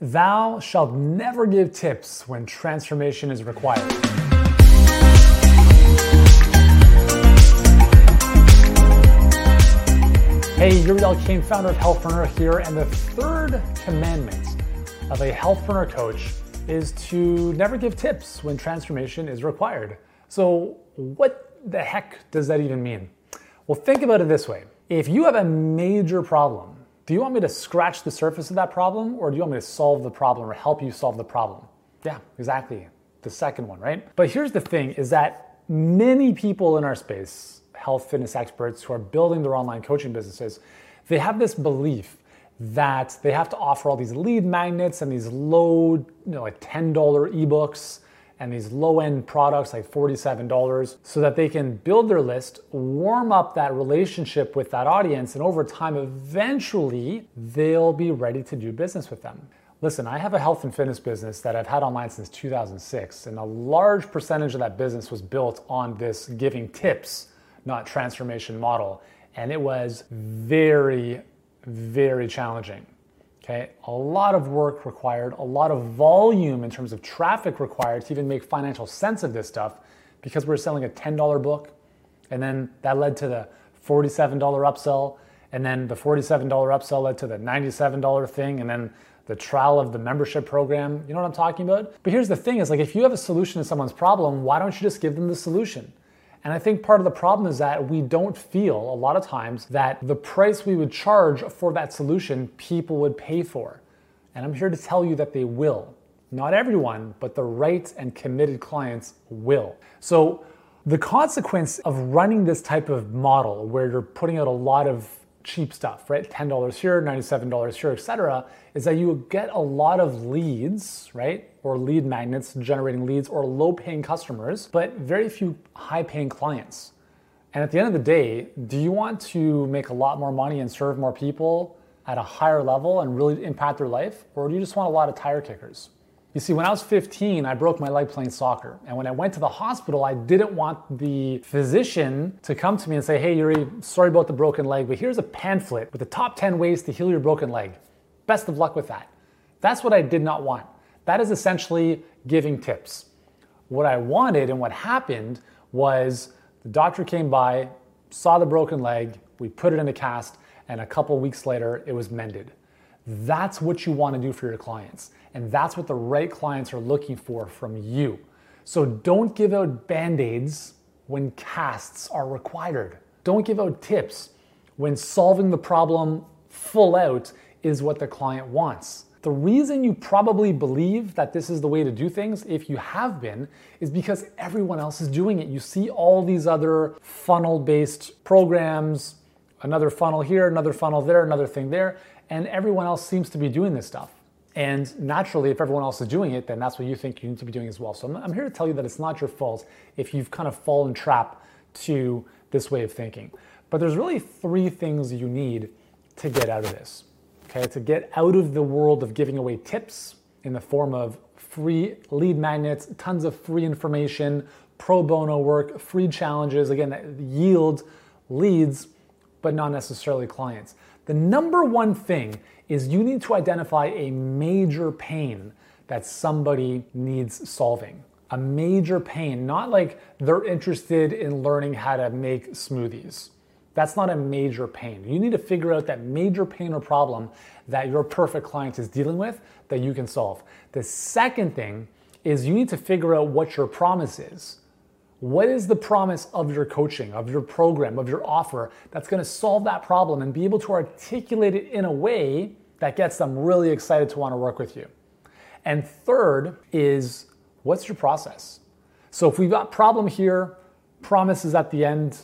Thou shalt never give tips when transformation is required. Hey, Yuri Elkaim, founder of Healthpreneur here, and the third commandment of a Healthpreneur coach is to never give tips when transformation is required. So what the heck does that even mean? Well, think about it this way. If you have a major problem, do you want me to scratch the surface of that problem, or do you want me to solve the problem or help you solve the problem? Yeah, exactly. The second one, right? But here's the thing, is that many people in our space, health fitness experts who are building their online coaching businesses, they have this belief that they have to offer all these lead magnets and these low, like $10 ebooks and these low-end products like $47, so that they can build their list, warm up that relationship with that audience, and over time, eventually, they'll be ready to do business with them. Listen, I have a health and fitness business that I've had online since 2006, and a large percentage of that business was built on this giving tips, not transformation model, and it was very, very challenging. Okay, a lot of work required, a lot of volume in terms of traffic required to even make financial sense of this stuff, because we're selling a $10 book, and then that led to the $47 upsell, and then the $47 upsell led to the $97 thing, and then the trial of the membership program. You know what I'm talking about? But here's the thing, is like, if you have a solution to someone's problem, why don't you just give them the solution? And I think part of the problem is that we don't feel a lot of times that the price we would charge for that solution, people would pay for. And I'm here to tell you that they will. Not everyone, but the right and committed clients will. So the consequence of running this type of model where you're putting out a lot of cheap stuff, right? $10 here, $97 here, etc., is that you get a lot of leads, right? Or lead magnets, generating leads, or low-paying customers, but very few high-paying clients. And at the end of the day, do you want to make a lot more money and serve more people at a higher level and really impact their life, or do you just want a lot of tire kickers? You see, when I was 15, I broke my leg playing soccer. And when I went to the hospital, I didn't want the physician to come to me and say, hey, Yuri, sorry about the broken leg, but here's a pamphlet with the top 10 ways to heal your broken leg. Best of luck with that. That's what I did not want. That is essentially giving tips. What I wanted and what happened was the doctor came by, saw the broken leg, we put it in a cast, and a couple weeks later, it was mended. That's what you want to do for your clients. And that's what the right clients are looking for from you. So don't give out band-aids when casts are required. Don't give out tips when solving the problem full out is what the client wants. The reason you probably believe that this is the way to do things, if you have been, is because everyone else is doing it. You see all these other funnel-based programs, another funnel here, another funnel there, another thing there, and everyone else seems to be doing this stuff. And naturally, if everyone else is doing it, then that's what you think you need to be doing as well. So I'm here to tell you that it's not your fault if you've kind of fallen trap to this way of thinking. But there's really three things you need to get out of this, okay? To get out of the world of giving away tips in the form of free lead magnets, tons of free information, pro bono work, free challenges, again, that yield leads, but not necessarily clients. The number one thing is you need to identify a major pain that somebody needs solving. A major pain, not like they're interested in learning how to make smoothies. That's not a major pain. You need to figure out that major pain or problem that your perfect client is dealing with that you can solve. The second thing is you need to figure out what your promise is. What is the promise of your coaching, of your program, of your offer that's going to solve that problem and be able to articulate it in a way that gets them really excited to want to work with you? And third is, what's your process? So if we've got problem here, promise is at the end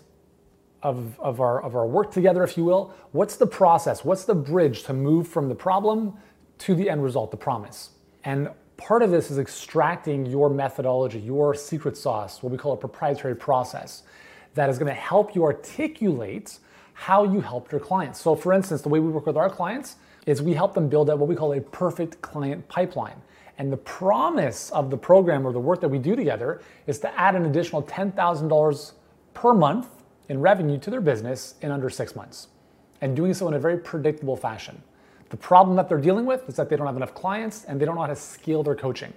of our work together, if you will. What's the process? What's the bridge to move from the problem to the end result, the promise? And part of this is extracting your methodology, your secret sauce, what we call a proprietary process that is going to help you articulate how you help your clients. So for instance, the way we work with our clients is we help them build out what we call a perfect client pipeline. And the promise of the program or the work that we do together is to add an additional $10,000 per month in revenue to their business in under 6 months, and doing so in a very predictable fashion. The problem that they're dealing with is that they don't have enough clients and they don't know how to scale their coaching.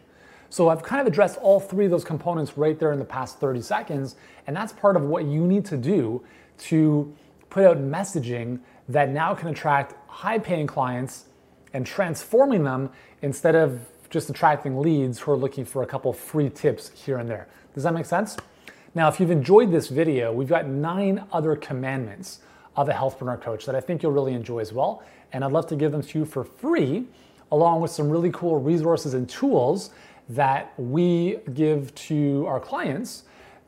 So I've kind of addressed all three of those components right there in the past 30 seconds, and that's part of what you need to do to put out messaging that now can attract high-paying clients and transforming them instead of just attracting leads who are looking for a couple free tips here and there. Does that make sense? Now, if you've enjoyed this video, we've got 9 other commandments of a Healthpreneur coach that I think you'll really enjoy as well, and I'd love to give them to you for free, along with some really cool resources and tools that we give to our clients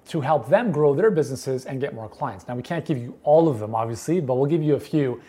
to help them grow their businesses and get more clients. Now, we can't give you all of them, obviously, but we'll give you a few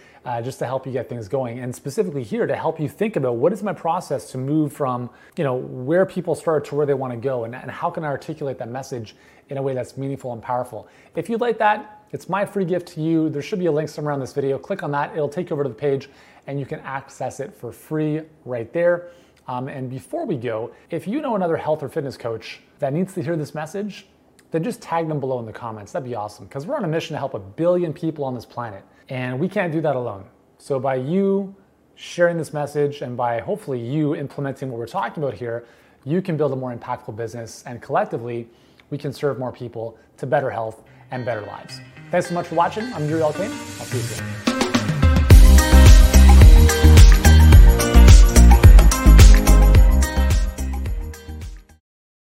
just to help you get things going, and specifically here to help you think about what is my process to move from, where people start to where they want to go, and how can I articulate that message in a way that's meaningful and powerful. If you'd like that, it's my free gift to you. There should be a link somewhere on this video. Click on that, it'll take you over to the page, and you can access it for free right there. And before we go, if you know another health or fitness coach that needs to hear this message, then just tag them below in the comments. That'd be awesome, because we're on a mission to help 1 billion people on this planet, and we can't do that alone. So by you sharing this message and by hopefully you implementing what we're talking about here, you can build a more impactful business, and collectively, we can serve more people to better health and better lives. Thanks so much for watching. I'm Yuri Elkaim. I'll see you soon.